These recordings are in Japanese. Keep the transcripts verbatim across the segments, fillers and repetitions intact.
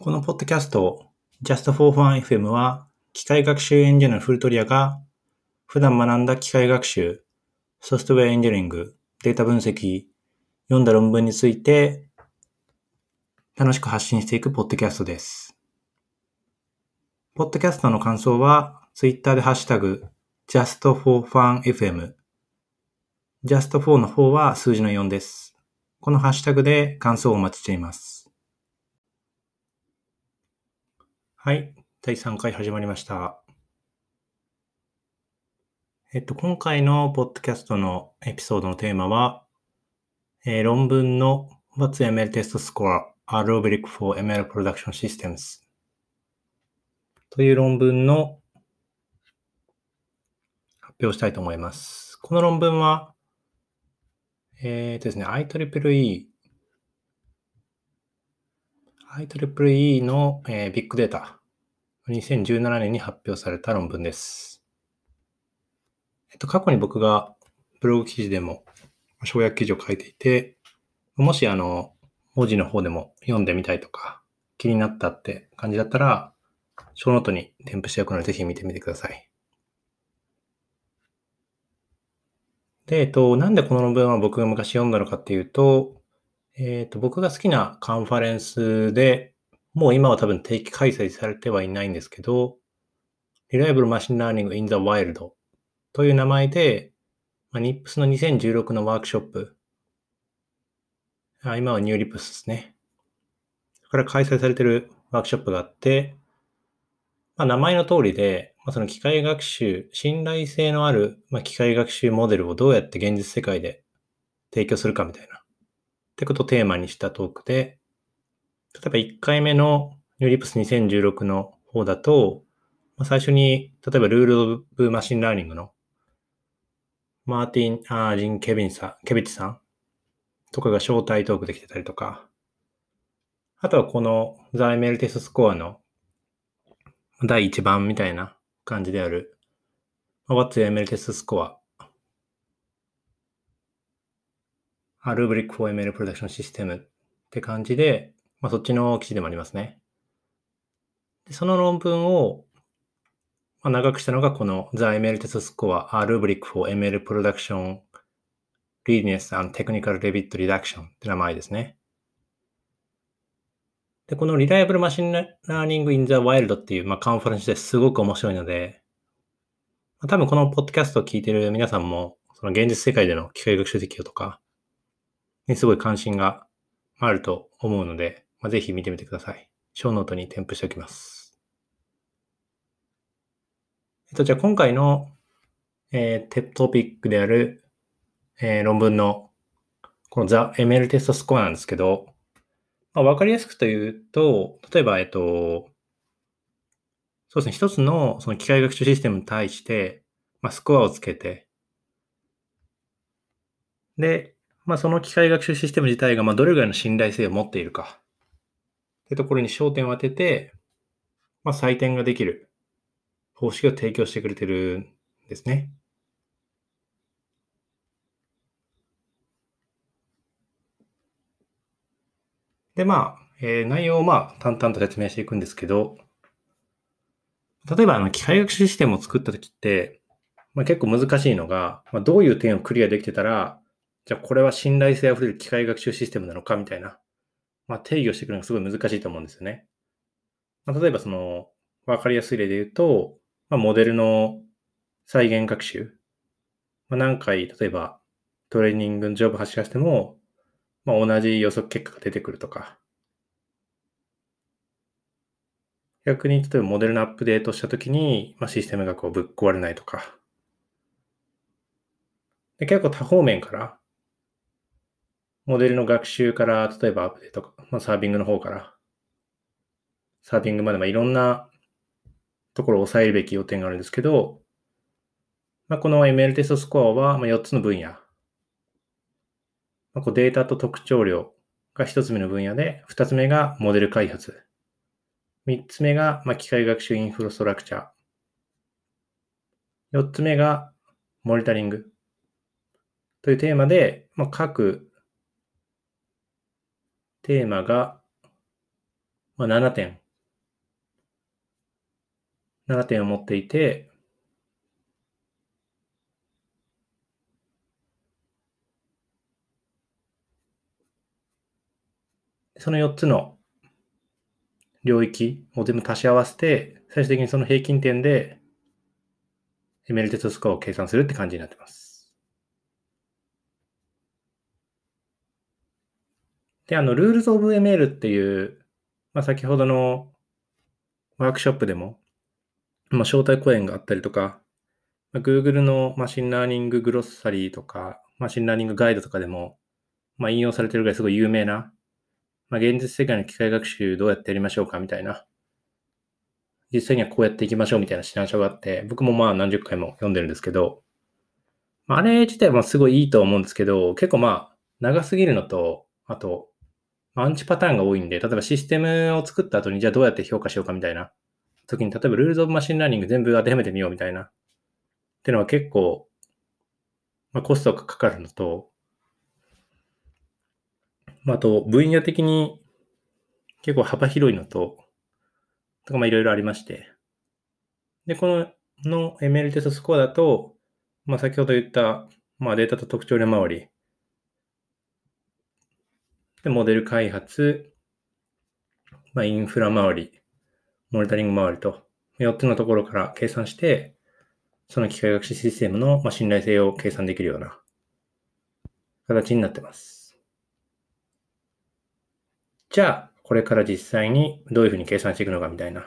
このポッドキャスト Just for Fun エフエム は機械学習エンジニアのフルトリアが普段学んだ機械学習、ソフトウェアエンジニアリング、データ分析、読んだ論文について楽しく発信していくポッドキャストです。ポッドキャストの感想は Twitter でハッシュタグ Just for Fun エフエム、Just for の方は数字のよんです。このハッシュタグで感想をお待ちしています。はい。だいさんかい始まりました。えっと、今回のポッドキャストのエピソードのテーマは、えー、論文の What's エムエル Test Score? A Rubric for エムエル Production Systems という論文の発表したいと思います。この論文は、えっとですね、アイトリプルイーアイトリプルイー の、えー、ビッグデータ、にせんじゅうななねんに発表された論文です。えっと、過去に僕がブログ記事でも省略記事を書いていて、もしあの、文字の方でも読んでみたいとか、気になったって感じだったら、小ノートに添付しておくので、ぜひ見てみてください。で、えっと、なんでこの論文は僕が昔読んだのかっていうと、えっと、僕が好きなカンファレンスで、もう今は多分定期開催されてはいないんですけど、Reliable Machine Learning in the Wild という名前で、まあ、ニーアイピーエス のにせんじゅうろくのワークショップ、あ今は ニューアイピーエス ですね。それから開催されているワークショップがあって、まあ、名前の通りで、まあ、その機械学習、信頼性のある、まあ、機械学習モデルをどうやって現実世界で提供するかみたいな。ってことをテーマにしたトークで、例えばいっかいめの ニューアイピーエス にせんじゅうろくの方だと、まあ、最初に、例えばルールオブマシンラーニングのマーティン・アージン・ケビンさん、ケビッチさんとかが招待トークできてたりとか、あとはこの The エムエル テストスコアのだいいちばんみたいな感じである What's エムエル テストスコアA Rubric for エムエル Production System って感じで、まあ、そっちの記事でもありますね。でその論文を、まあ、長くしたのがこの The エムエル Test Score A Rubric for エムエル Production Readiness and Technical Revit Reduction って名前ですね。でこの Reliable Machine Learning in the Wild っていう、まあ、カンファレンスですごく面白いので、まあ、多分このポッドキャストを聞いている皆さんもその現実世界での機械学習適用とかにすごい関心があると思うので、まあ、ぜひ見てみてください。小ノートに添付しておきます。えっと、じゃあ今回の、えー、トピックである、えー、論文のこの The エムエル テストスコアなんですけど、まあ、わかりやすくというと、例えば、えっと、そうですね、一つのその機械学習システムに対して、まあ、スコアをつけて、で、まあ、その機械学習システム自体がまあどれぐらいの信頼性を持っているかというところに焦点を当てて、まあ、採点ができる方式を提供してくれているんですね。で、まあ、えー、内容をまあ淡々と説明していくんですけど、例えばあの機械学習システムを作ったときって、まあ、結構難しいのが、まあ、どういう点をクリアできてたら、じゃあこれは信頼性あふれる機械学習システムなのかみたいな、まあ、定義をしていくのがすごい難しいと思うんですよね。まあ、例えばその分かりやすい例で言うと、まあ、モデルの再現学習、まあ、何回例えばトレーニングのジョブ走らせても、まあ、同じ予測結果が出てくるとか、逆に例えばモデルのアップデートしたときに、まあ、システムがこうぶっ壊れないとか、で結構多方面からモデルの学習から、例えばアップデートとか、まあ、サービングの方から、サービングまで、まあ、いろんなところを抑えるべき要点があるんですけど、まあ、この エムエル テストスコアはまあよっつの分野。まあ、こうデータと特徴量がひとつめの分野で、ふたつめがモデル開発。みっつめがまあ機械学習インフラストラクチャー。よっつめがモニタリング。というテーマで、まあ、各テーマがまあ、ななてん。ななてんを持っていて、そのよっつの領域を全部足し合わせて、最終的にその平均点でメリットスコアを計算するって感じになってます。で、あの、Rules of エムエル っていう、まあ、先ほどのワークショップでも、まあ、招待講演があったりとか、まあ、Google のマシンラーニンググロッサリーとか、マシンラーニングガイドとかでも、まあ、引用されてるぐらいすごい有名な、まあ、現実世界の機械学習どうやってやりましょうかみたいな。実際にはこうやっていきましょうみたいな指南書があって、僕もまあ何十回も読んでるんですけど、まあ、あれ自体はすごいいいと思うんですけど、結構まあ長すぎるのと、あとアンチパターンが多いんで、例えばシステムを作った後にじゃあどうやって評価しようかみたいな時に、例えばルールズオブマシンラーニング全部当てはめてみようみたいな。っていうのは結構、まあ、コストがかかるのと、あと分野的に結構幅広いのと、とかまあいろいろありまして。で、この、の エムエル テストスコアだと、まあ先ほど言った、まあデータと特徴の回り。で、モデル開発、まあインフラ回り、モニタリング回りと、よっつのところから計算して、その機械学習システムのまあ信頼性を計算できるような形になってます。じゃあ、これから実際にどういうふうに計算していくのかみたいな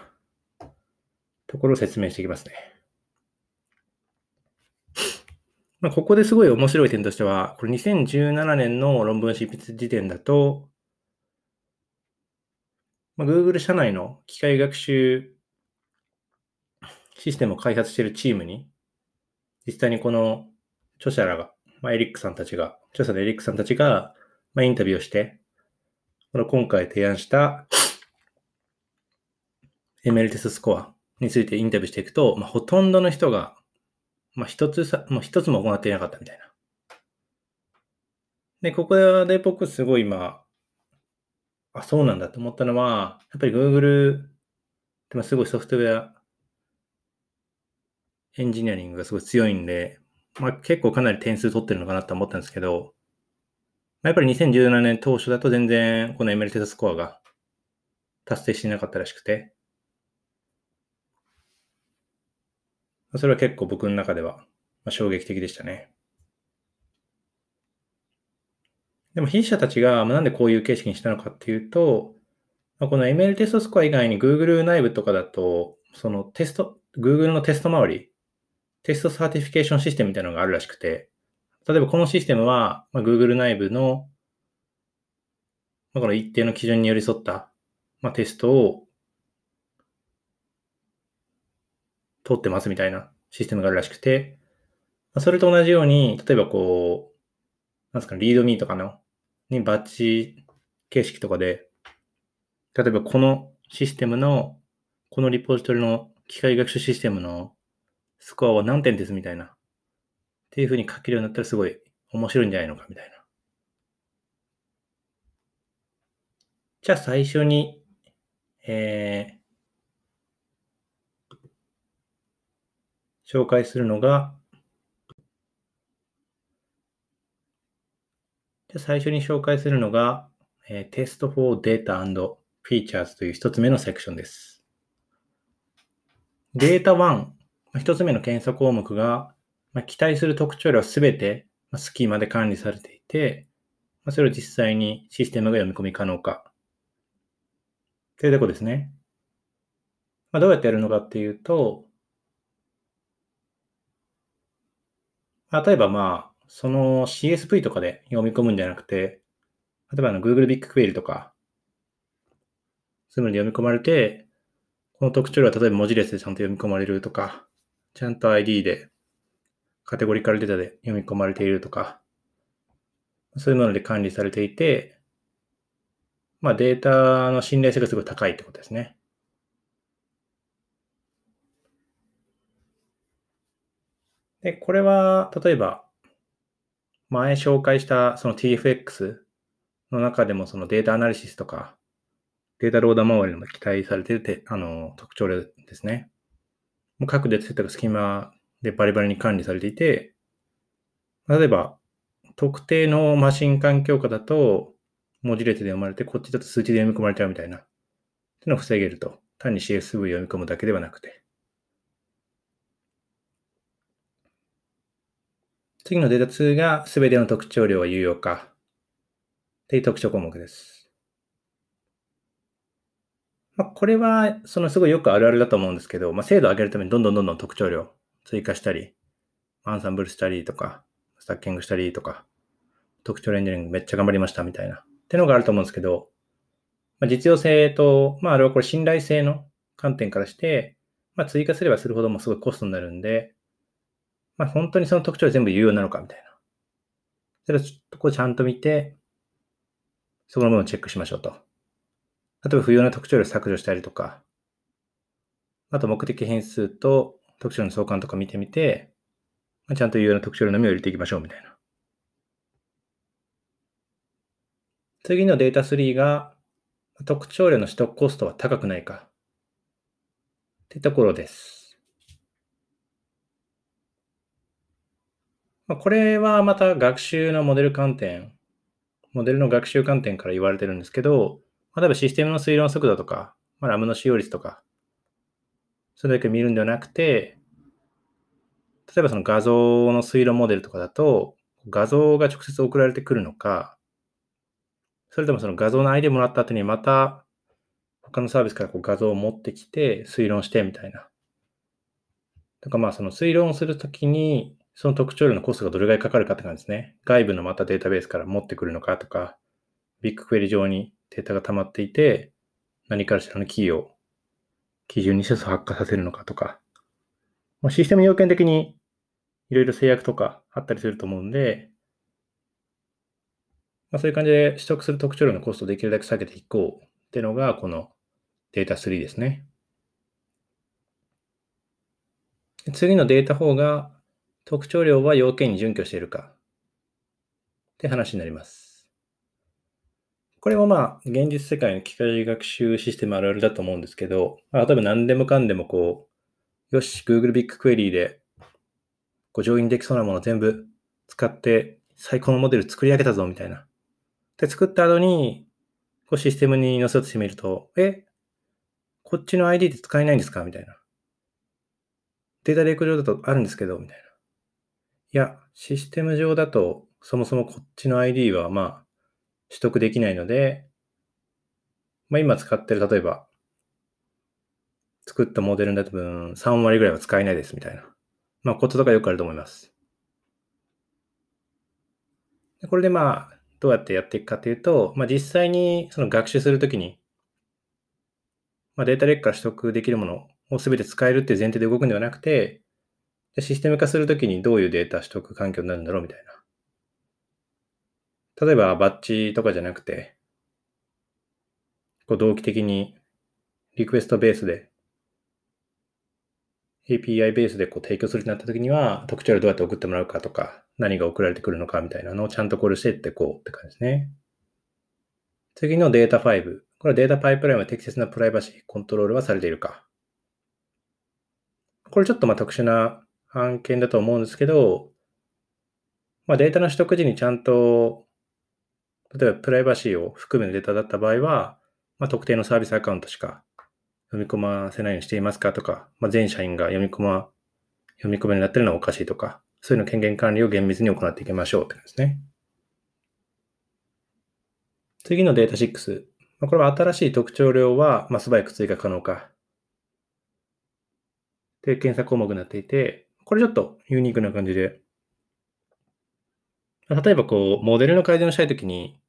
ところを説明していきますね。まあ、ここですごい面白い点としては、これにせんじゅうななねんの論文執筆時点だと、まあ、Google 社内の機械学習システムを開発しているチームに、実際にこの著者らが、まあ、エリックさんたちが、著者のエリックさんたちが、まあ、インタビューをして、この今回提案した エムエル テストスコアについてインタビューしていくと、まあ、ほとんどの人が、まあ、一つさ、もう一つも行っていなかったみたいな。で、ここで僕すごい今、あ、そうなんだと思ったのは、やっぱり Google ってすごいソフトウェアエンジニアリングがすごい強いんで、まあ、結構かなり点数取ってるのかなと思ったんですけど、やっぱりにせんじゅうななねん当初だと全然この エムエル テストスコアが達成していなかったらしくて、それは結構僕の中では衝撃的でしたね。でも筆者たちがなんでこういう形式にしたのかっていうと、この エムエル テストスコア以外に Google 内部とかだと、そのテスト、Google のテスト周り、テストサーティフィケーションシステムみたいなのがあるらしくて、例えばこのシステムは、まあ、Google 内部の、まあ、この一定の基準に寄り添った、まあ、テストを通ってますみたいなシステムがあるらしくて、まあ、それと同じように、例えばこう、なんですか、リードミーとかの、にバッチ形式とかで、例えばこのシステムの、このリポジトリの機械学習システムのスコアは何点ですみたいな。っていう風に書けるようになったらすごい面白いんじゃないのかみたいな。じゃあ最初に、えー、紹介するのが、じゃあ最初に紹介するのが、えー、Test for Data and Features という一つ目のセクションです。データいち、一つ目の検査項目が、まあ、期待する特徴量はすべてスキーマで管理されていて、まあ、それを実際にシステムが読み込み可能か。というとこですね。まあ、どうやってやるのかっていうと、例えばまあ、その シーエスブイ とかで読み込むんじゃなくて、例えばあの Google BigQuery とか、そういうので読み込まれて、この特徴量は例えば文字列でちゃんと読み込まれるとか、ちゃんと アイディー でカテゴリカルデータで読み込まれているとか、そういうもので管理されていて、まあデータの信頼性がすごい高いってことですね。で、これは例えば前紹介したその ティーエフエックス の中でもそのデータアナリシスとかデータローダー周りの期待されているあの特徴ですね。各データセットがスキマでバリバリに管理されていて、例えば特定のマシン環境下だと文字列で読まれて、こっちだと数値で読み込まれちゃうみたいなっていうのを防げると。単に シーエスブイ を読み込むだけではなくて。次のデータにが全ての特徴量は有用化という特徴項目です。まあ、これはそのすごいよくあるあるだと思うんですけど、まあ、精度を上げるためにどんどんどんどん特徴量追加したり、アンサンブルしたりとか、スタッキングしたりとか、特徴エンジニアリングめっちゃ頑張りましたみたいなっていうのがあると思うんですけど、まあ、実用性と、まあ、あれはこれ信頼性の観点からして、まあ、追加すればするほどもすごいコストになるんで、まあ、本当にその特徴は全部有用なのかみたいな。それをちょっとこうちゃんと見て、そこの部分をチェックしましょうと。例えば不要な特徴量を削除したりとか、あと目的変数と特徴量の相関とか見てみて、まあ、ちゃんと有用な特徴量のみを入れていきましょうみたいな。次のデータさんが、特徴量の取得コストは高くないかってところです。まあ、これはまた学習のモデル観点、モデルの学習観点から言われてるんですけど、例えばシステムの推論速度とか、まあ、ラムの使用率とか、それだけ見るんではなくて、例えばその画像の推論モデルとかだと、画像が直接送られてくるのか、それともその画像の アイディー もらった後にまた他のサービスからこう画像を持ってきて推論してみたいな。とかまあその推論をするときにその特徴量のコストがどれぐらいかかるかって感じですね。外部のまたデータベースから持ってくるのかとか、BigQuery 上にデータが溜まっていて何からしらのキーを基準にして発火させるのかとか。まあ、システム要件的にいろいろ制約とかあったりすると思うんで、まあ、そういう感じで取得する特徴量のコストをできるだけ下げていこうっていうのがこのデータさんですね。次のデータよんが特徴量は要件に準拠しているかって話になります。これもまあ現実世界の機械学習システムあるあるだと思うんですけど、例えば何でもかんでもこう、よし、Google BigQuery でこう上位にできそうなものを全部使って最高のモデル作り上げたぞみたいな。で、作った後に、こうシステムに載せようとしてみると、え、こっちの アイディー って使えないんですかみたいな。データレイク上だとあるんですけど、みたいな。いや、システム上だと、そもそもこっちの アイディー は、まあ、取得できないので、まあ、今使ってる、例えば、作ったモデルの多分、さんわりぐらいは使えないです、みたいな。まあ、こととかよくあると思います。でこれでまあ、どうやってやっていくかというと、まあ、実際にその学習するときに、まあ、データレイクから取得できるものを全て使えるっていう前提で動くんではなくて、システム化するときにどういうデータ取得環境になるんだろうみたいな。例えばバッチとかじゃなくて、こう同期的にリクエストベースで、エーピーアイ ベースでこう提供するとなったときには、特徴量どうやって送ってもらうかとか、何が送られてくるのかみたいなのをちゃんと考慮していってこうって感じですね。次のデータご。これはデータパイプラインは適切なプライバシーコントロールはされているか。これちょっとまあ特殊な案件だと思うんですけど、まあ、データの取得時にちゃんと、例えばプライバシーを含めるデータだった場合は、まあ、特定のサービスアカウントしか読み込ませないようにしていますかとか、まあ、全社員が読み込ま、読み込めになってるのはおかしいとか、そういうの権限管理を厳密に行っていきましょうって感じですね。次のデータろく。これは新しい特徴量は素早く追加可能かという検査項目になっていて、これちょっとユニークな感じで、例えばこう、モデルの改善をしたいときに、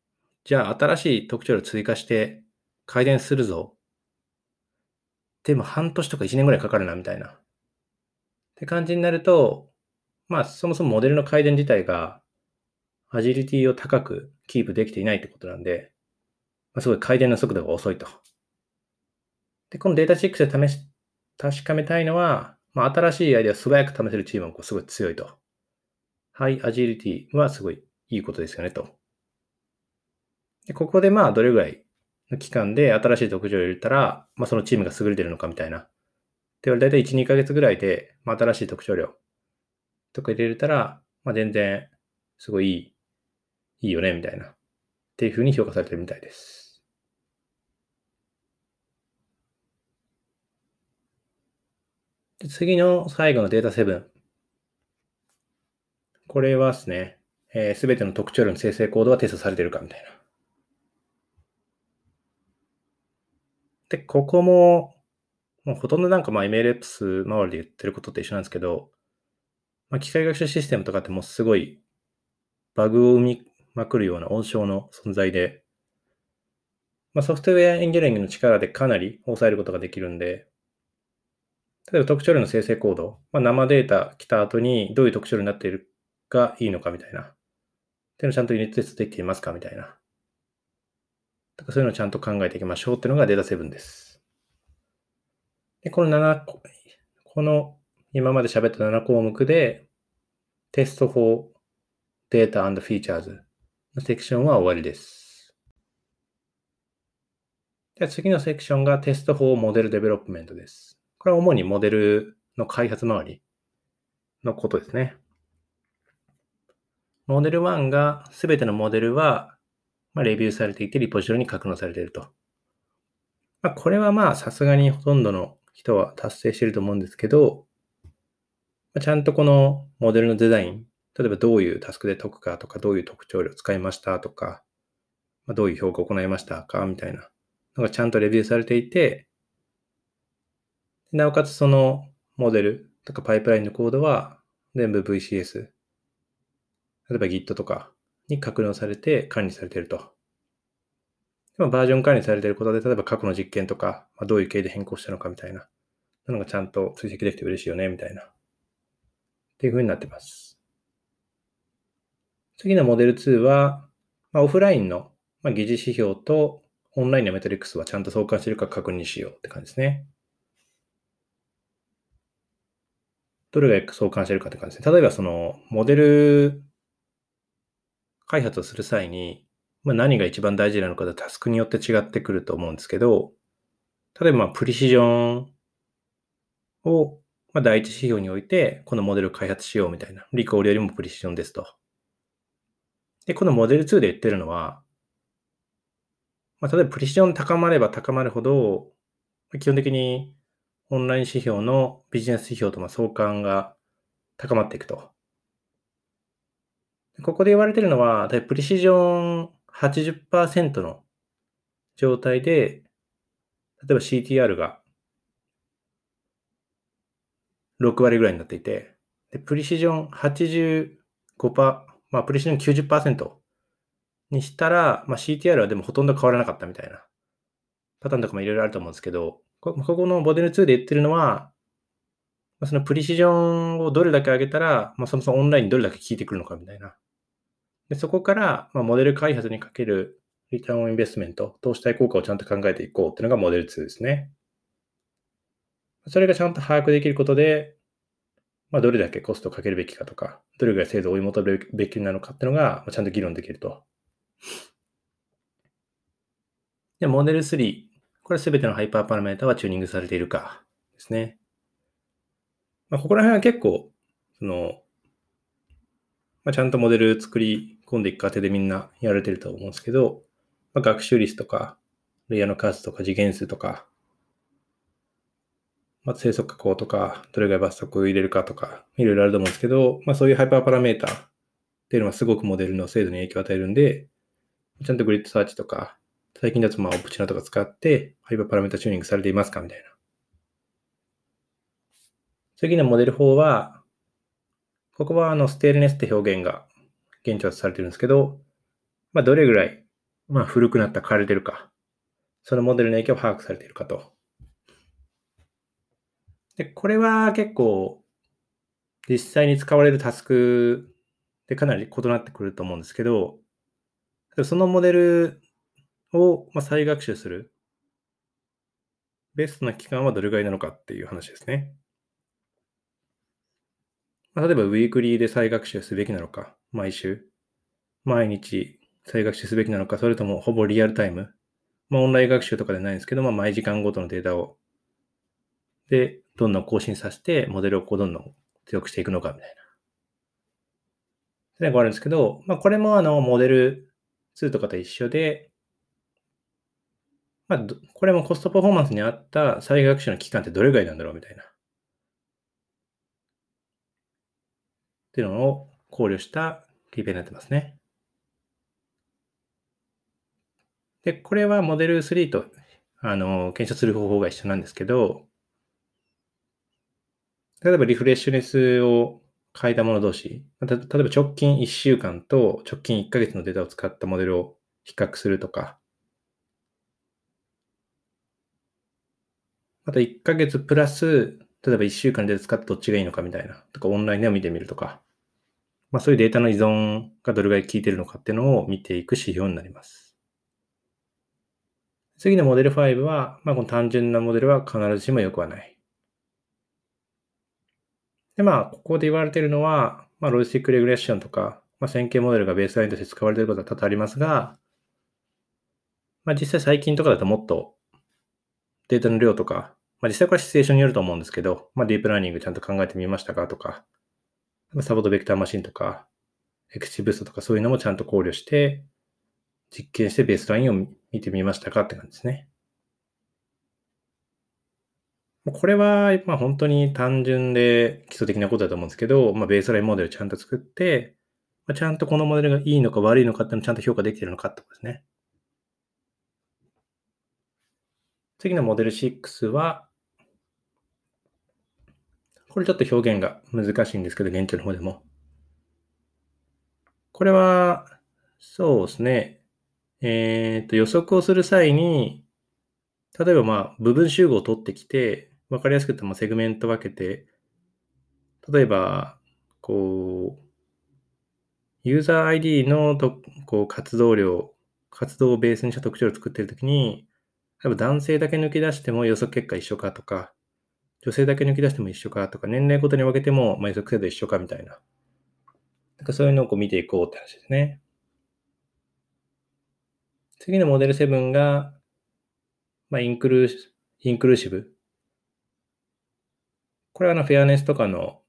じゃあ新しい特徴量を追加して改善するぞ。でも半年とかいちねんぐらいかかるなみたいな。って感じになると、まあ、そもそもモデルの改善自体がアジリティを高くキープできていないってことなんで、まあ、すごい改善の速度が遅いと。で、このデータろくで試し、確かめたいのは、まあ、新しいアイデアを素早く試せるチームはこうすごい強いと。ハイアジリティはすごいいいことですよねと。で、ここでまあ、どれぐらい期間で新しい特徴を入れたら、まあ、そのチームが優れてるのかみたいな。で、だいたいいち、にかげつぐらいで、まあ、新しい特徴量とか入れれたら、まあ、全然すごいいい、いいよねみたいな。っていうふうに評価されてるみたいです。次の最後のデータなな。これはですね、えー、すべての特徴量の生成コードがテストされているかみたいな。で、ここも、もうほとんどなんかまあ NeurIPS 周りで言ってることと一緒なんですけど、まあ、機械学習システムとかってもうすごいバグを生みまくるような温床の存在で、まあ、ソフトウェアエンジニアリングの力でかなり抑えることができるんで、例えば特徴量の生成コード、まあ、生データ来た後にどういう特徴量になっているかいいのかみたいな。っていうのをちゃんとユニットテストできていますかみたいな。とかそういうのをちゃんと考えていきましょうっていうのがデータななです。で、このななこ、この今まで喋ったななこうもくでテスト for data and features のセクションは終わりです。で、次のセクションがテスト for model development です。これは主にモデルの開発周りのことですね。モデルいちが、すべてのモデルは、まあ、レビューされていて、リポジトリに格納されていると。まあ、これはまあ、さすがにほとんどの人は達成していると思うんですけど、まあ、ちゃんとこのモデルのデザイン、例えばどういうタスクで解くかとか、どういう特徴量を使いましたとか、まあ、どういう評価を行いましたかみたいなのがちゃんとレビューされていて、なおかつそのモデルとかパイプラインのコードは全部 ブイシーエス、例えば Git とかに格納されて管理されていると。バージョン管理されていることで、例えば過去の実験とか、どういう経緯で変更したのかみたいなのがちゃんと追跡できて嬉しいよねみたいな。っていう風になってます。次のモデルには、まあ、オフラインの疑似指標とオンラインのメトリックスはちゃんと相関しているか確認しようって感じですね。どれが相関しているかって感じですね。例えばそのモデル開発をする際に、まあ、何が一番大事なのかでタスクによって違ってくると思うんですけど、例えばまあプリシジョンをまあ第一指標においてこのモデルを開発しようみたいな。リコールよりもプリシジョンですと。で、このモデルにで言ってるのは、まあ、例えばプリシジョン高まれば高まるほど、基本的にオンライン指標のビジネス指標との相関が高まっていくと。ここで言われているのは、プリシジョン はちじゅっパーセント の状態で、例えば シーティーアール がろくわりぐらいになっていて、でプリシジョン はちじゅうごパーセント、まあ、プリシジョン きゅうじゅっパーセント にしたら、まあ、シーティーアール はでもほとんど変わらなかったみたいなパターンとかもいろいろあると思うんですけど、ここのモデルにで言ってるのは、そのプリシジョンをどれだけ上げたら、まあ、そもそもオンラインにどれだけ効いてくるのかみたいな。でそこから、まあ、モデル開発にかけるリターンオンインベストメント、投資対効果をちゃんと考えていこうっていうのがモデルにですね。それがちゃんと把握できることで、まあ、どれだけコストをかけるべきかとか、どれぐらい精度を追い求めるべきなのかっていうのが、ちゃんと議論できると。で、モデルさん。これすべてのハイパーパラメータはチューニングされているかですね。まあ、ここら辺は結構、その、まあ、ちゃんとモデル作り込んでいく過程でみんなやられてると思うんですけど、まあ、学習率とか、レイヤーの数とか次元数とか、まあ、正則加工とか、どれぐらい罰則を入れるかとか、いろいろあると思うんですけど、まあ、そういうハイパーパラメータっていうのはすごくモデルの精度に影響を与えるんで、ちゃんとグリッドサーチとか、最近だとまあオプチナとか使って、ハイパーパラメータチューニングされていますかみたいな。次のモデルよんは、ここはあのステールネスって表現が現地調査されてるんですけど、まあ、どれぐらい、まあ、古くなったか枯れてるか、そのモデルの影響を把握されているかと。で、これは結構、実際に使われるタスクでかなり異なってくると思うんですけど、そのモデルを再学習するベストな期間はどれぐらいなのかっていう話ですね。例えば、ウィークリーで再学習すべきなのか、毎週、毎日再学習すべきなのか、それともほぼリアルタイム、まあ、オンライン学習とかでないんですけど、まあ、毎時間ごとのデータを、で、どんどん更新させて、モデルをこうどんどん強くしていくのかみたいな。で、こうあるんですけど、まあ、これもあの、モデルツーとかと一緒で、まあ、これもコストパフォーマンスに合った再学習の期間ってどれぐらいなんだろうみたいな。っていうのを考慮したリペになってますね。で、これはモデルスリーとあの検証する方法が一緒なんですけど、例えばリフレッシュレスを変えたもの同士、例えば直近いっしゅうかんと直近いっかげつのデータを使ったモデルを比較するとか、またいっかげつプラス、例えばいっしゅうかんで使ってどっちがいいのかみたいな、とかオンラインでも見てみるとか、まあそういうデータの依存がどれぐらい効いてるのかっていうのを見ていく指標になります。次のモデルファイブは、まあこの単純なモデルは必ずしも良くはない。でまあここで言われているのは、まあロジスティックレグレッションとか、まあ線形モデルがベースラインとして使われていることは多々ありますが、まあ実際最近とかだともっとデータの量とか、まあ、実際これはシチュエーションによると思うんですけど、まあ、ディープラーニングちゃんと考えてみましたかとか、サポートベクターマシンとか、エクシブストとかそういうのもちゃんと考慮して、実験してベースラインを見てみましたかって感じですね。これは、まあ、本当に単純で基礎的なことだと思うんですけど、まあ、ベースラインモデルちゃんと作って、まあ、ちゃんとこのモデルがいいのか悪いのかっていうのをちゃんと評価できているのかってことですね。次のモデルシックスは、これちょっと表現が難しいんですけど、現地の方でも。これは、そうですね。えっと、予測をする際に、例えばまあ、部分集合を取ってきて、わかりやすく言うとまあセグメント分けて、例えば、こう、ユーザー アイディー のとこう活動量、活動をベースにした特徴を作っているときに、例えば男性だけ抜き出しても予測結果一緒かとか、女性だけ抜き出しても一緒かとか、年齢ごとに分けても予測精度一緒かみたいな。なんかそういうのをこう見ていこうって話ですね。次のモデルセブンが、まあ、インクルー、インクルーシブ。これはあのフェアネスとかの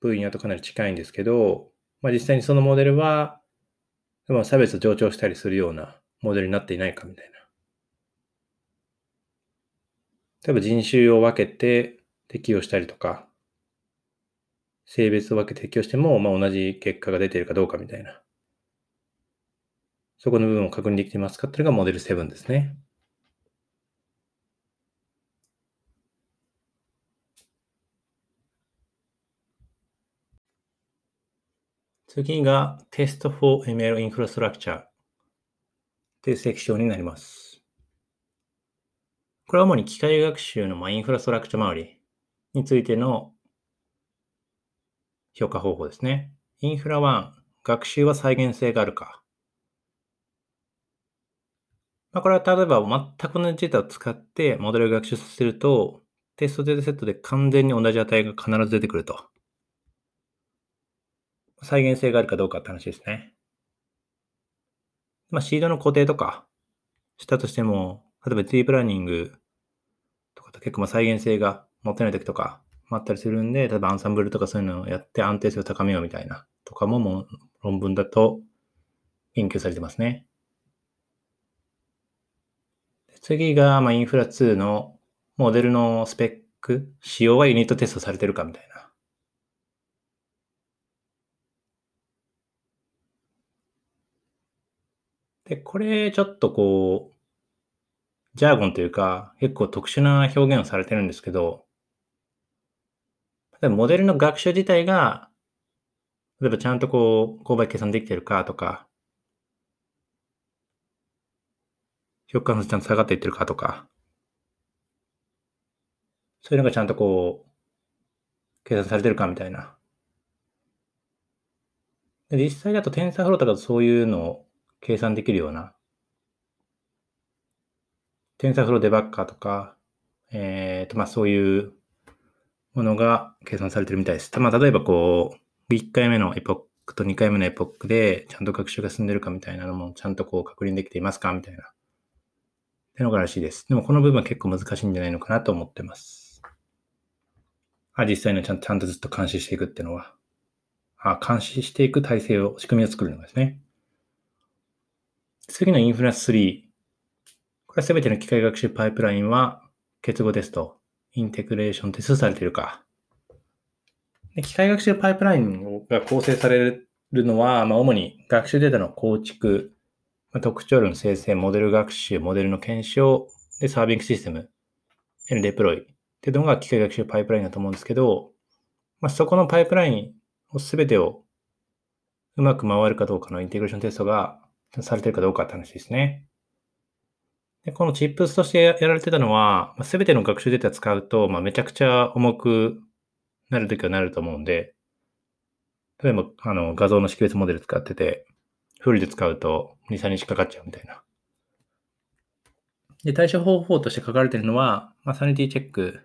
分野とかなり近いんですけど、まあ、実際にそのモデルは、差別を助長したりするようなモデルになっていないかみたいな。例えば人種を分けて、適用したりとか、性別を分けて適用しても、まあ、同じ結果が出ているかどうかみたいな。そこの部分を確認できていますかっていうのがモデルセブンですね。次が Test for エムエル Infrastructure というセクションになります。これは主に機械学習のインフラストラクチャ周りについての評価方法ですね。インフラワン、学習は再現性があるか。まあ、これは例えば全く同じデータを使ってモデルを学習させると、テストデータセットで完全に同じ値が必ず出てくると。再現性があるかどうかって話ですね。まあ、シードの固定とかしたとしても、例えばディープラーニングとかと結構まあ再現性が持ってない時とかもあったりするんで、例えばアンサンブルとかそういうのをやって安定性を高めようみたいなとかももう論文だと研究されてますね。次がまあインフラツーのモデルのスペック、仕様はユニットテストされてるかみたいな。で、これちょっとこう、ジャーゴンというか、結構特殊な表現をされてるんですけど、例えばモデルの学習自体が、例えばちゃんとこう、勾配計算できてるかとか、評価のちゃんと下がっていってるかとか、そういうのがちゃんとこう、計算されてるかみたいな。実際だとテンサーフローとかそういうのを計算できるような、テンサーフローデバッカーとか、えーと、まあそういうものが計算されてるみたいです。まあ例えばこう、いっかいめのエポックとにかいめのエポックでちゃんと学習が進んでるかみたいなのもちゃんとこう確認できていますかみたいな。ってのがらしいです。でもこの部分結構難しいんじゃないのかなと思ってます。あ、実際にちゃんと、ちゃんとずっと監視していくっていうのは。あ、監視していく体制を、仕組みを作るのですね。次のインフラスリー。これは全ての機械学習パイプラインは結合テスト、インテグレーションテストされているか。で、機械学習パイプラインが構成されるのは、まあ、主に学習データの構築、特徴量の生成、モデル学習、モデルの検証、で、サービングシステムへのデプロイっていうのが機械学習パイプラインだと思うんですけど、まあ、そこのパイプラインを全てをうまく回るかどうかのインテグレーションテストがされているかどうかって話ですね。で、このチップスとしてやられてたのは、まあ、全ての学習データ使うと、まあ、めちゃくちゃ重くなるときはなると思うんで、例えばあの画像の識別モデル使ってて、フルで使うとに、さんにちかかっちゃうみたいな。で、対処方法として書かれているのは、まあ、サニティチェック、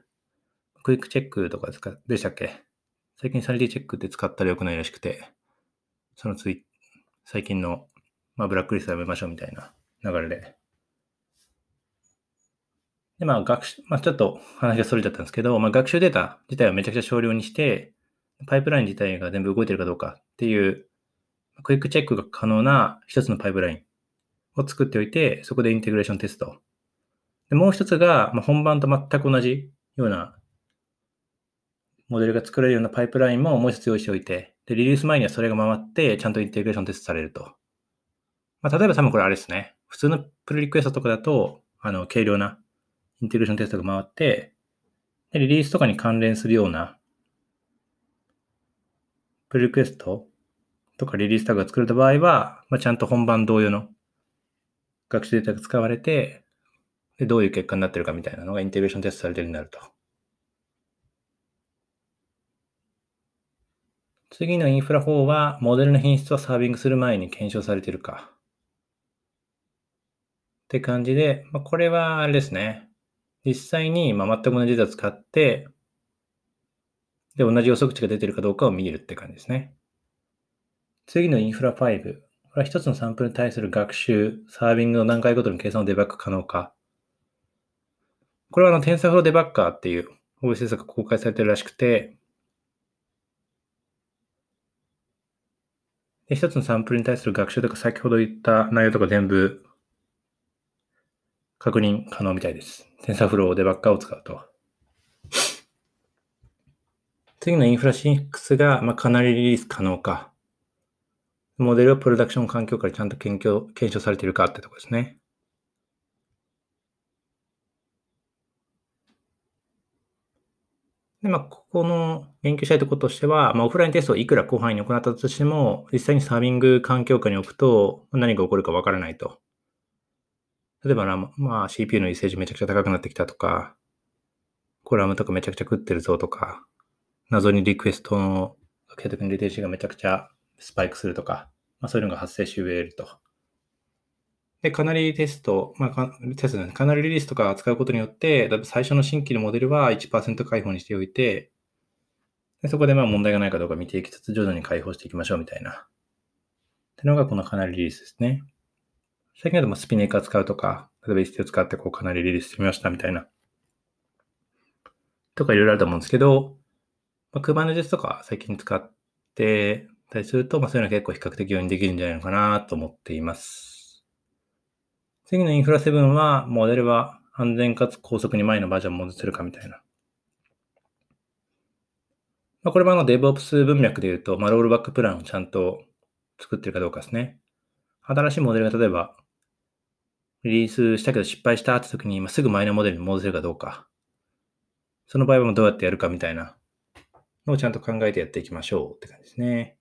クイックチェックとかですか、でしたっけ？最近サニティチェックって使ったら良くないらしくて、そのつい、最近の、まあ、ブラックリストやめましょうみたいな流れで。で、まあ、学習、まあ、ちょっと話が逸れちゃったんですけど、まあ、学習データ自体はめちゃくちゃ少量にして、パイプライン自体が全部動いてるかどうかっていう、クイックチェックが可能な一つのパイプラインを作っておいて、そこでインテグレーションテスト。で、もう一つが、まあ、本番と全く同じような、モデルが作れるようなパイプラインももう一つ用意しておいて、で、リリース前にはそれが回って、ちゃんとインテグレーションテストされると。まあ、例えば多分これあれですね。普通のプルリクエストとかだと、あの、軽量なインテグレーションテストが回って、で、リリースとかに関連するような、プルリクエストとかリリースタグが作れた場合は、まあ、ちゃんと本番同様の学習データが使われて、で、どういう結果になってるかみたいなのがインテグレーションテストされてるようになると。次のインフラ法は、モデルの品質はサービングする前に検証されてるか。って感じで、まあ、これはあれですね。実際にまあ全く同じデータを使って、で、同じ予測値が出てるかどうかを見るって感じですね。次のインフラファイブ。これは一つのサンプルに対する学習、サービングの段階ごとの計算をデバッグ可能化。これはあの、テンサフローデバッガーっていうオーエス政策が公開されてるらしくて、で、一つのサンプルに対する学習とか先ほど言った内容とか全部確認可能みたいです。テンサフローデバッガーを使うと。次のインフラシックスが、まあ、かなりリリース可能か。モデルはプロダクション環境からちゃんと検証、検証されているかってとこですね。で、まあ、ここの言及したいところとしては、まあ、オフラインテストをいくら広範囲に行ったとしても、実際にサービング環境下に置くと何が起こるかわからないと。例えば、まあ、シーピーユー のリセージめちゃくちゃ高くなってきたとか、コラムとかめちゃくちゃ食ってるぞとか、謎にリクエストのかけときのリテンシーがめちゃくちゃスパイクするとか、まあ、そういうのが発生し得ると。で、かなりテスト、まあ、かテストですね。かなりリリースとか扱うことによって、だ最初の新規のモデルは いちパーセント 開放にしておいて、でそこでまあ問題がないかどうか見ていきつつ、徐々に開放していきましょうみたいな。ってのがこのかなりリリースですね。最近だとスピネーカー使うとか、例えばイステを使ってこうかなりリリースしてみましたみたいな。とかいろいろあると思うんですけど、まあ、Kubernetes とか最近使って、たりすると、まあ、そういうのは結構比較的容易にできるんじゃないのかなと思っています。次のインフラセブンは、モデルは安全かつ高速に前のバージョンを戻せるかみたいな。まあ、これはあの DevOps 文脈で言うと、まあ、ロールバックプランをちゃんと作ってるかどうかですね。新しいモデルが例えば、リリースしたけど失敗したって時に、まあ、すぐ前のモデルに戻せるかどうか。その場合はどうやってやるかみたいなのをちゃんと考えてやっていきましょうって感じですね。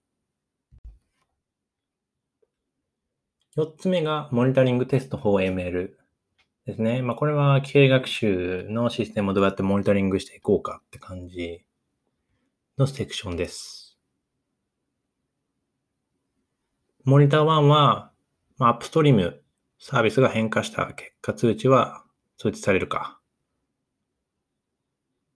よっつめがモニタリングテスト法 エムエル ですね。まあ、これは機械学習のシステムをどうやってモニタリングしていこうかって感じのセクションです。モニターワンは、まあ、アップストリームサービスが変化した結果通知は通知されるか。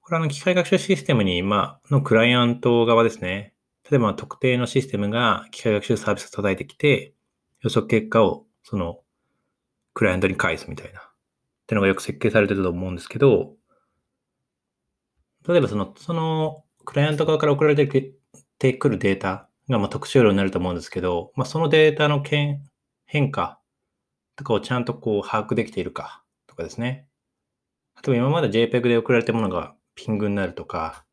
これはあの機械学習システムに、まあ、のクライアント側ですね。例えば特定のシステムが機械学習サービスを叩いてきて、予測結果をそのクライアントに返すみたいな。ってのがよく設計されてると思うんですけど、例えばその、そのクライアント側から送られてきてくるデータがまあ特殊量になると思うんですけど、まあ、そのデータの変化とかをちゃんとこう把握できているかとかですね。例えば今まで JPEG で送られたものが ピング になるとか、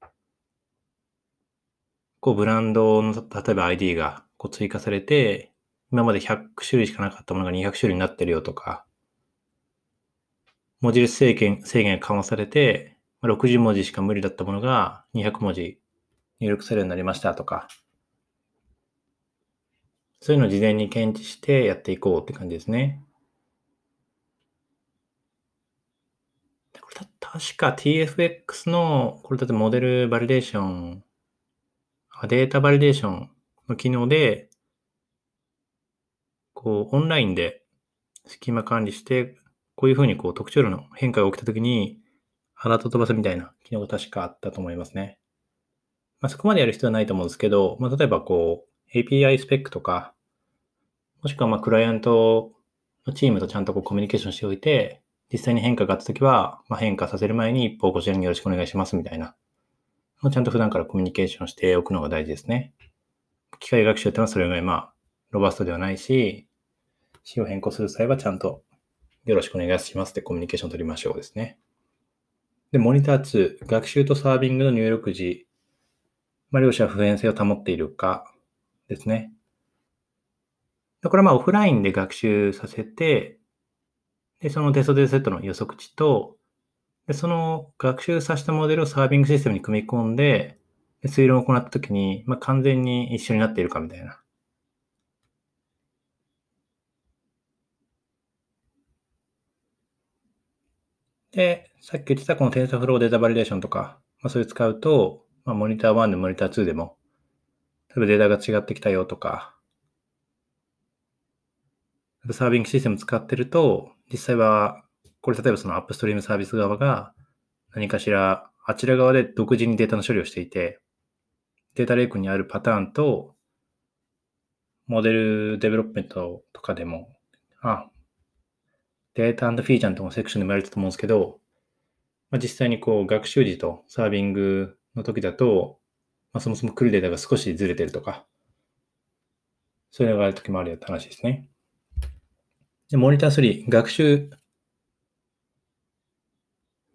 こうブランドの例えば アイディー がこう追加されて、今までひゃくしゅるいしかなかったものがにひゃくしゅるいになってるよとか、文字列制限、制限が緩和されて、ろくじゅうもじしか無理だったものがにひゃくもじ入力されるようになりましたとか、そういうのを事前に検知してやっていこうって感じですね。これ確か ティーエフエックス の、これだってモデルバリデーション、データバリデーションの機能で、こうオンラインでスキーマ管理して、こういうふうにこう特徴量の変化が起きたときに、アラート飛ばすみたいな機能が確かあったと思いますね。まあ、そこまでやる必要はないと思うんですけど、まあ、例えばこう エーピーアイ スペックとか、もしくはまあクライアントのチームとちゃんとこうコミュニケーションしておいて、実際に変化があったときは、まあ、変化させる前に一方こちらによろしくお願いしますみたいな。ちゃんと普段からコミュニケーションしておくのが大事ですね。機械学習ってのはそれぐらいまあロバストではないし、仕様変更する際はちゃんとよろしくお願いしますってコミュニケーションを取りましょうですね。で、モニターに、学習とサービングの入力時、まあ、両者普遍性を保っているかですね。これはまあオフラインで学習させて、でそのテストデータセットの予測値と、でその学習させたモデルをサービングシステムに組み込んで、で推論を行ったときに、まあ、完全に一緒になっているかみたいな。で、さっき言ってたこのテンサフローデータバリデーションとか、まあ、それ使うと、まあ、モニターいちでもモニターにでも、例えばデータが違ってきたよとか、サービングシステム使ってると、実際は、これ例えばそのアップストリームサービス側が何かしらあちら側で独自にデータの処理をしていて、データレイクにあるパターンとモデルデベロップメントとかでも、あ、データ&フィーチャーのセクションでもやれたと思うんですけど、まあ、実際にこう学習時とサービングの時だと、まあ、そもそも来るデータが少しずれてるとか、そういうのがある時もあるよって話ですね。で、モニターさん、学習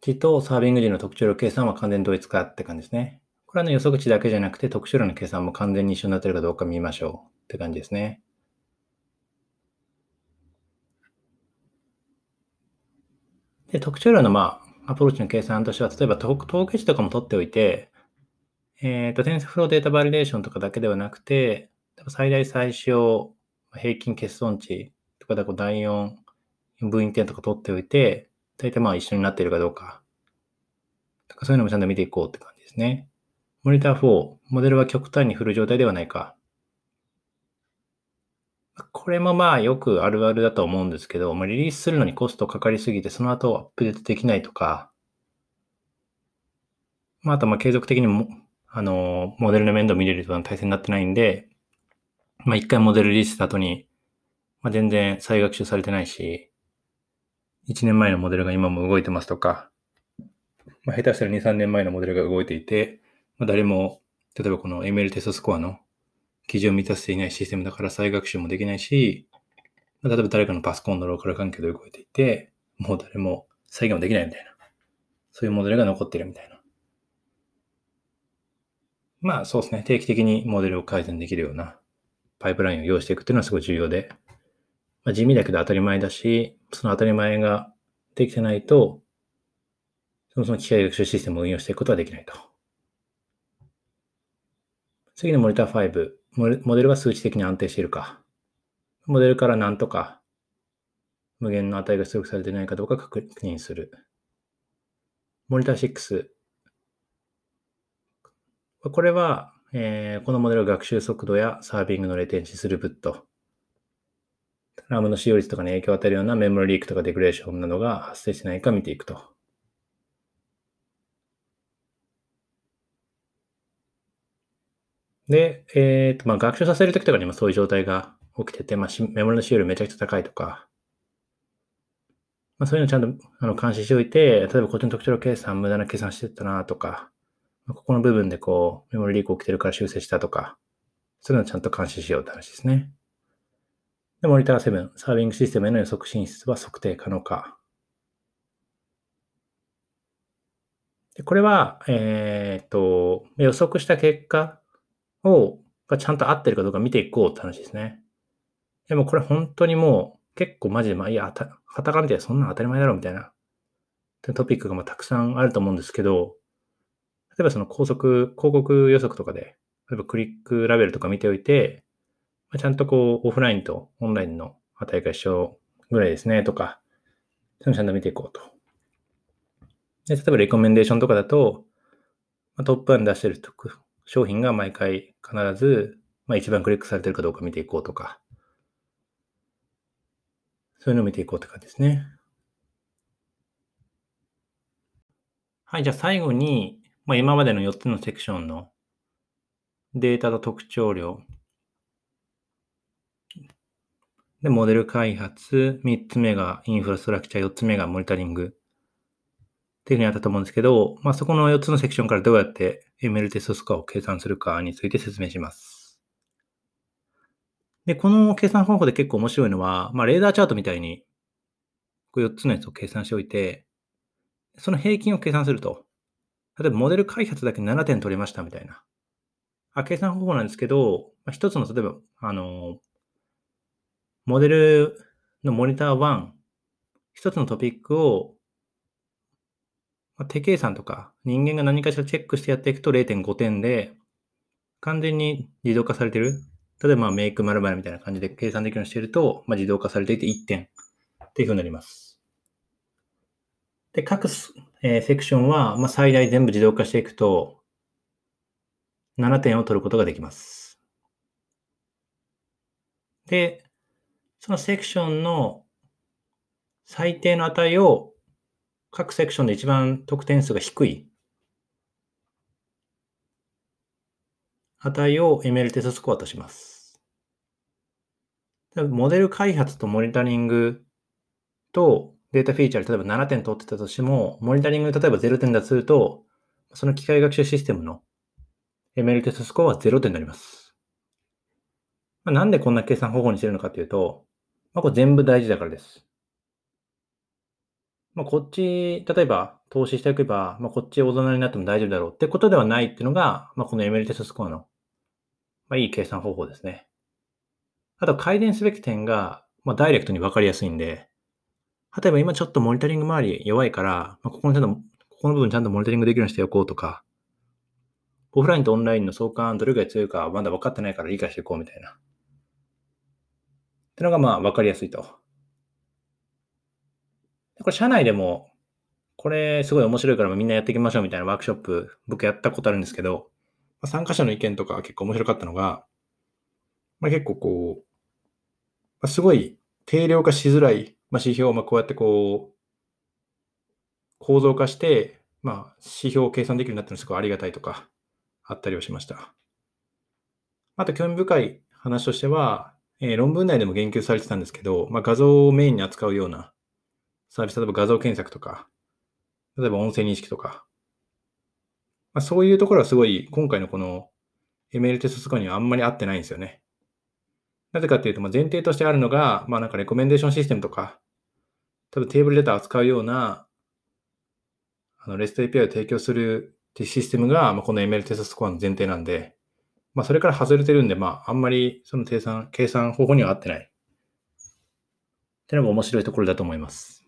値とサービング時の特徴量計算は完全に同一化って感じですね。これは、ね、予測値だけじゃなくて特徴量の計算も完全に一緒になっているかどうか見ましょうって感じですね。で、特徴量のまあアプローチの計算としては、例えば統計値とかも取っておいて、えっと、テンサフローデータバリデーションとかだけではなくて、最大最小、平均欠損値とかだとだいよん分位点とか取っておいて、大体まあ一緒になっているかどうか。とかそういうのもちゃんと見ていこうって感じですね。モニターよん、モデルは極端に振る状態ではないか。これもまあよくあるあるだと思うんですけど、まあ、リリースするのにコストかかりすぎて、その後アップデートできないとか、まあ、あとまあ継続的にも、あの、モデルの面倒を見れるという体制になってないんで、まあ一回モデルリリースした後に、まあ、全然再学習されてないし、いちねんまえのモデルが今も動いてますとか、まあ、下手したらに、さんねんまえのモデルが動いていて、まあ、誰も、例えばこの エムエル テストスコアの基準を満たしていないシステムだから再学習もできないし、まあ、例えば誰かのパソコンのローカル環境で動いていて、もう誰も再現もできないみたいな。そういうモデルが残ってるみたいな。まあそうですね。定期的にモデルを改善できるようなパイプラインを用意していくっていうのはすごい重要で、まあ、地味だけど当たり前だし、その当たり前ができてないと、そもそも機械学習システムを運用していくことはできないと。次のモニターご、モデルは数値的に安定しているか。モデルから何とか無限の値が出力されていないかどうか確認する。モニターろく、これは、えー、このモデルは学習速度やサービングのレテンシスループット。ラムの使用率とかに影響を与えるようなメモリークとかデグレーションなどが発生しないか見ていくと。で、えっと、まあ、学習させるときとかにもそういう状態が起きてて、まあ、メモリの使用率めちゃくちゃ高いとか、まあ、そういうのちゃんとあの監視しておいて、例えばこっちの特徴量計算、無駄な計算してったなとか、まあ、ここの部分でこうメモリリーク起きてるから修正したとか、そういうのをちゃんと監視しようって話ですね。で、モニターなな、サービングシステムへの予測進出は測定可能か。でこれは、えー、っと、予測した結果をがちゃんと合ってるかどうか見ていこうって話ですね。でもこれ本当にもう結構マジで、まあいや、はたから見てそんな当たり前だろみたいなトピックがまあたくさんあると思うんですけど、例えばその高速、広告予測とかで、例えばクリックラベルとか見ておいて、ちゃんとこうオフラインとオンラインの値が一緒ぐらいですねとか、ちゃんと見ていこうと。で、例えばレコメンデーションとかだと、トップいちに出してる商品が毎回必ず一番クリックされてるかどうか見ていこうとか、そういうのを見ていこうって感じですね。はい、じゃあ最後に、まあ、今までのよっつのセクションのデータと特徴量。で、モデル開発、みっつめがインフラストラクチャー、よっつめがモニタリングっていうふうにあったと思うんですけど、まあ、そこのよっつのセクションからどうやって エムエル テストスコアを計算するかについて説明します。で、この計算方法で結構面白いのは、まあ、レーダーチャートみたいによっつのやつを計算しておいて、その平均を計算すると。例えばモデル開発だけななてん取れましたみたいな。あ、計算方法なんですけど、まあ、一つの例えば、あの、モデルのモニターいち、一つのトピックを、まあ、手計算とか人間が何かしらチェックしてやっていくと れいてんごてんで完全に自動化されてる。例えばメイク〇〇みたいな感じで計算できるようにしていると、まあ、自動化されていていってんっていうふうになります。で、各、えー、セクションは、まあ、最大全部自動化していくとななてんを取ることができます。で、そのセクションの最低の値を各セクションで一番得点数が低い値を エムエル テストスコアとします。モデル開発とモニタリングとデータフィーチャーで例えばななてん取ってたとしても、モニタリングで例えばぜろてんだとすると、その機械学習システムの エムエル テストスコアはぜろてんになります。なんでこんな計算方法にしてるのかというと、まあ、これ全部大事だからです。まあ、こっち、例えば投資しておけば、まあ、こっち大人になっても大丈夫だろうってことではないっていうのが、まあ、この エムエル テストスコアの、まあ、いい計算方法ですね。あと改善すべき点が、まあ、ダイレクトに分かりやすいんで、例えば今ちょっとモニタリング周り弱いから、まあ、ここのちゃんと、ここの部分ちゃんとモニタリングできるようにしておこうとか、オフラインとオンラインの相関どれぐらい強いかまだ分かってないから理解していこうみたいな。ってのがまあ分かりやすいと。これ社内でもこれすごい面白いからみんなやっていきましょうみたいなワークショップ僕やったことあるんですけど、参加者の意見とか結構面白かったのが、まあ、結構こうすごい定量化しづらい指標をこうやってこう構造化してまあ指標を計算できるようになってるのすごいありがたいとかあったりをしました。あと興味深い話としては、えー、論文内でも言及されてたんですけど、まあ、画像をメインに扱うようなサービス、例えば画像検索とか、例えば音声認識とか、まあ、そういうところはすごい今回のこの エムエル テストスコアにはあんまり合ってないんですよね。なぜかというと、まあ、前提としてあるのが、まあ、なんかレコメンデーションシステムとか、例えばテーブルデータを扱うようなあの REST エーピーアイ を提供するっていうシステムが、まあ、この エムエル テストスコアの前提なんで、まあ、それから外れてるんで、まあ、あんまりその計算、計算方法には合ってない。っていうのが面白いところだと思います。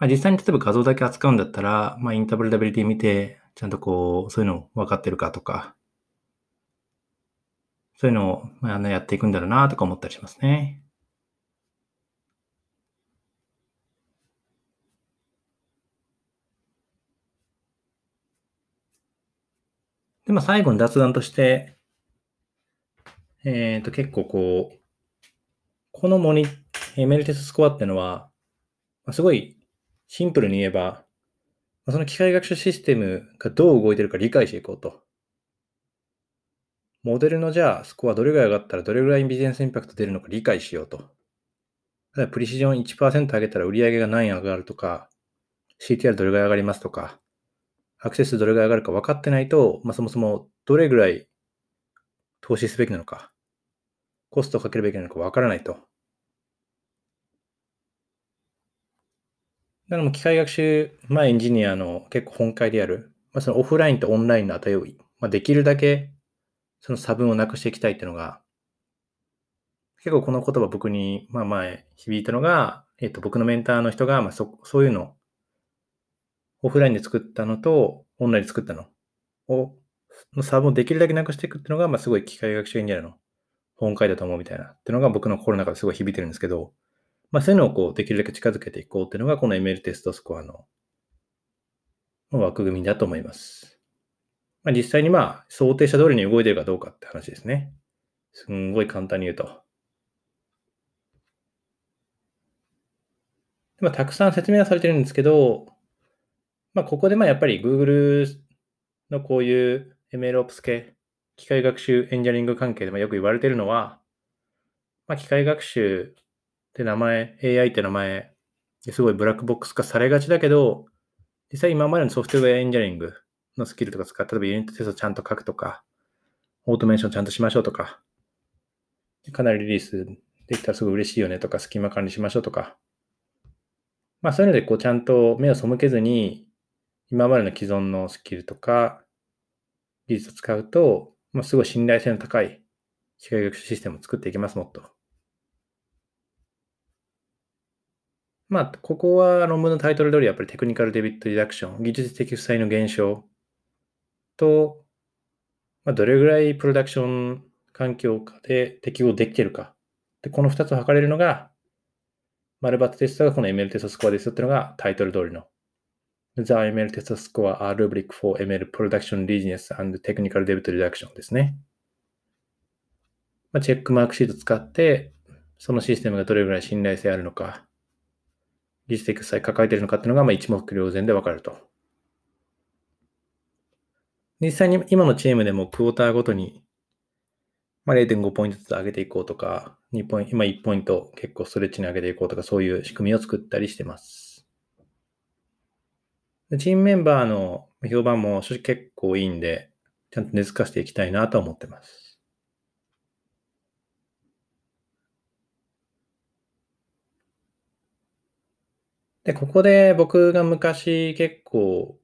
まあ、実際に例えば画像だけ扱うんだったら、まあ、インタープレタビリティ見て、ちゃんとこう、そういうの分かってるかとか、そういうのをまあ、ね、やっていくんだろうなとか思ったりしますね。で、まあ、最後の雑談として、えっと、結構こう、このモニ、エムエル テストスコアってのは、まあ、すごいシンプルに言えば、まあ、その機械学習システムがどう動いてるか理解していこうと。モデルのじゃあ、スコアどれぐらい上がったらどれぐらいビジネスインパクト出るのか理解しようと。例えばプレシジョン いちパーセント 上げたら売り上げが何円上がるとか、シーティーアール どれぐらい上がりますとか、アクセス数どれぐらい上がるか分かってないと、まあ、そもそもどれぐらい投資すべきなのか、コストをかけるべきなのか分からないと。なので、機械学習、まあ、エンジニアの結構本会である、まあ、そのオフラインとオンラインの値を、まあ、できるだけその差分をなくしていきたいっていうのが、結構この言葉僕に、まあ、前響いたのが、えっと、僕のメンターの人が、まあ、そ、そういうの、オフラインで作ったのと、オンラインで作ったのを、の差分をできるだけなくしていくっていうのが、まあ、すごい機械学習エンジニアの本会だと思うみたいな、っていうのが僕の心の中ですごい響いてるんですけど、まあ、そういうのをこうできるだけ近づけていこうっていうのが、この エムエル テストスコアの枠組みだと思います。まあ、実際にまあ想定した通りに動いているかどうかって話ですね。すんごい簡単に言うと。まあ、たくさん説明はされてるんですけど、まあ、ここでまあやっぱり Google のこういう エムエルオーピーエス 系、機械学習エンジニアリング関係でもよく言われているのは、まあ、機械学習って名前、エーアイ って名前、すごいブラックボックス化されがちだけど、実際今までのソフトウェアエンジニアリングのスキルとか使って、例えばユニットテストちゃんと書くとか、オートメーションちゃんとしましょうとか、かなりリリースできたらすごい嬉しいよねとか、隙間管理しましょうとか、まあそういうのでこうちゃんと目を背けずに、今までの既存のスキルとか技術を使うと、まあ、すごい信頼性の高い機械学習システムを作っていきますもっと。まあ、ここは論文のタイトル通り、やっぱりテクニカルデビットリダクション、技術的負債の減少と、まあ、どれぐらいプロダクション環境下で適合できているか。で、このふたつを測れるのが、〇×テストがこの エムエル テストスコアですよっていうのがタイトル通りの。The エムエル テストスコア are rubric for エムエル production readiness and technical debt reduction ですね。まあ、チェックマークシート使って、そのシステムがどれぐらい信頼性あるのか。技術的負債抱えているのかっていうのが、まあ、一目瞭然で分かると。実際に今のチームでもクォーターごとに、まあ、れいてんご ポイントずつ上げていこうとか、にポイント、今いちポイント結構ストレッチに上げていこうとか、そういう仕組みを作ったりしてます。で、チームメンバーの評判も正直結構いいんで、ちゃんと根付かしていきたいなと思ってます。で、ここで僕が昔結構、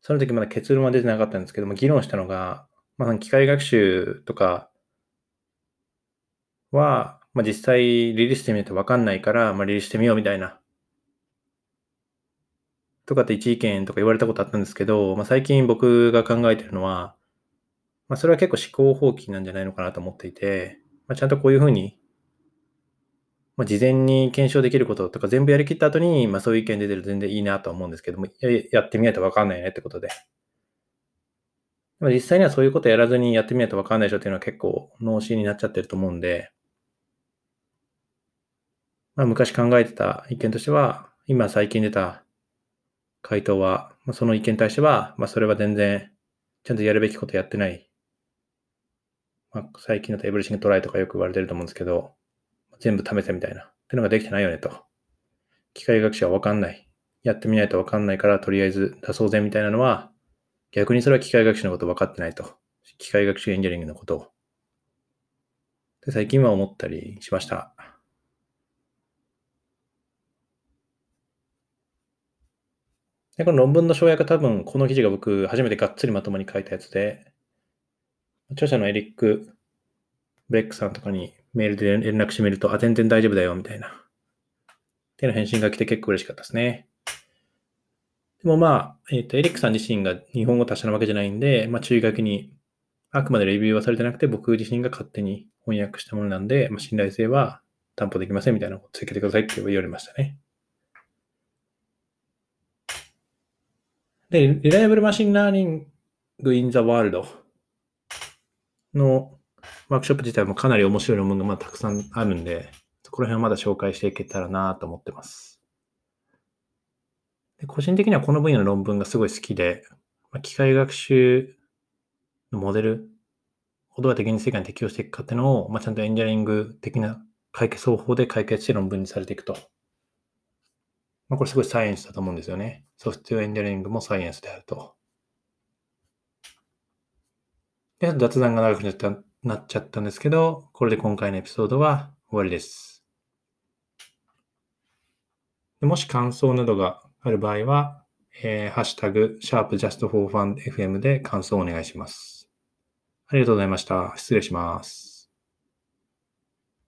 その時まだ結論は出てなかったんですけども、議論したのが、まあ、機械学習とかは、まあ、実際リリースしてみると分かんないから、まあ、リリースしてみようみたいな、とかって一意見とか言われたことあったんですけど、まあ、最近僕が考えてるのは、まあ、それは結構思考放棄なんじゃないのかなと思っていて、まあ、ちゃんとこういうふうに、まあ、事前に検証できることとか全部やりきった後に、まあそういう意見出てると全然いいなと思うんですけども、やってみないと分かんないよねってことで。でも実際にはそういうことやらずにやってみないと分かんないでしょっていうのは結構脳死になっちゃってると思うんで、まあ昔考えてた意見としては、今最近出た回答は、まあ、その意見に対しては、まあそれは全然ちゃんとやるべきことやってない。まあ最近だとエブリシングトライとかよく言われてると思うんですけど、全部試せみたいな。ってのができてないよねと。機械学習はわかんない。やってみないとわかんないからとりあえず出そうぜみたいなのは、逆にそれは機械学習のこと分かってないと。機械学習エンジニアリングのことを。で、最近は思ったりしました。で、この論文の省略は多分この記事が僕初めてがっつりまともに書いたやつで、著者のエリック・ブレックさんとかにメールで連絡してみると、あ、全然大丈夫だよ、みたいな。っていうの返信が来て結構嬉しかったですね。でもまあ、えっと、エリックさん自身が日本語達者なわけじゃないんで、まあ注意書きに、あくまでレビューはされてなくて、僕自身が勝手に翻訳したものなんで、まあ、信頼性は担保できません、みたいなことを続けてくださいって言われましたね。で、Reliable Machine Learning in the Wild のワークショップ自体もかなり面白い論文がまあたくさんあるんで、そこら辺をまだ紹介していけたらなと思ってます。で、個人的にはこの分野の論文がすごい好きで、まあ、機械学習のモデルをどうやって現実世界に適用していくかっていうのを、まあ、ちゃんとエンジニアリング的な解決方法で解決して論文にされていくと。まあ、これすごいサイエンスだと思うんですよね。ソフトウェアエンジニアリングもサイエンスであると。で、雑談が長くなっちゃった、なっちゃったんですけど、これで今回のエピソードは終わりです。でもし感想などがある場合は、えー、ハッシュタグ、シャープ ジャスト フォー ファン エフエム で感想をお願いします。ありがとうございました。失礼します。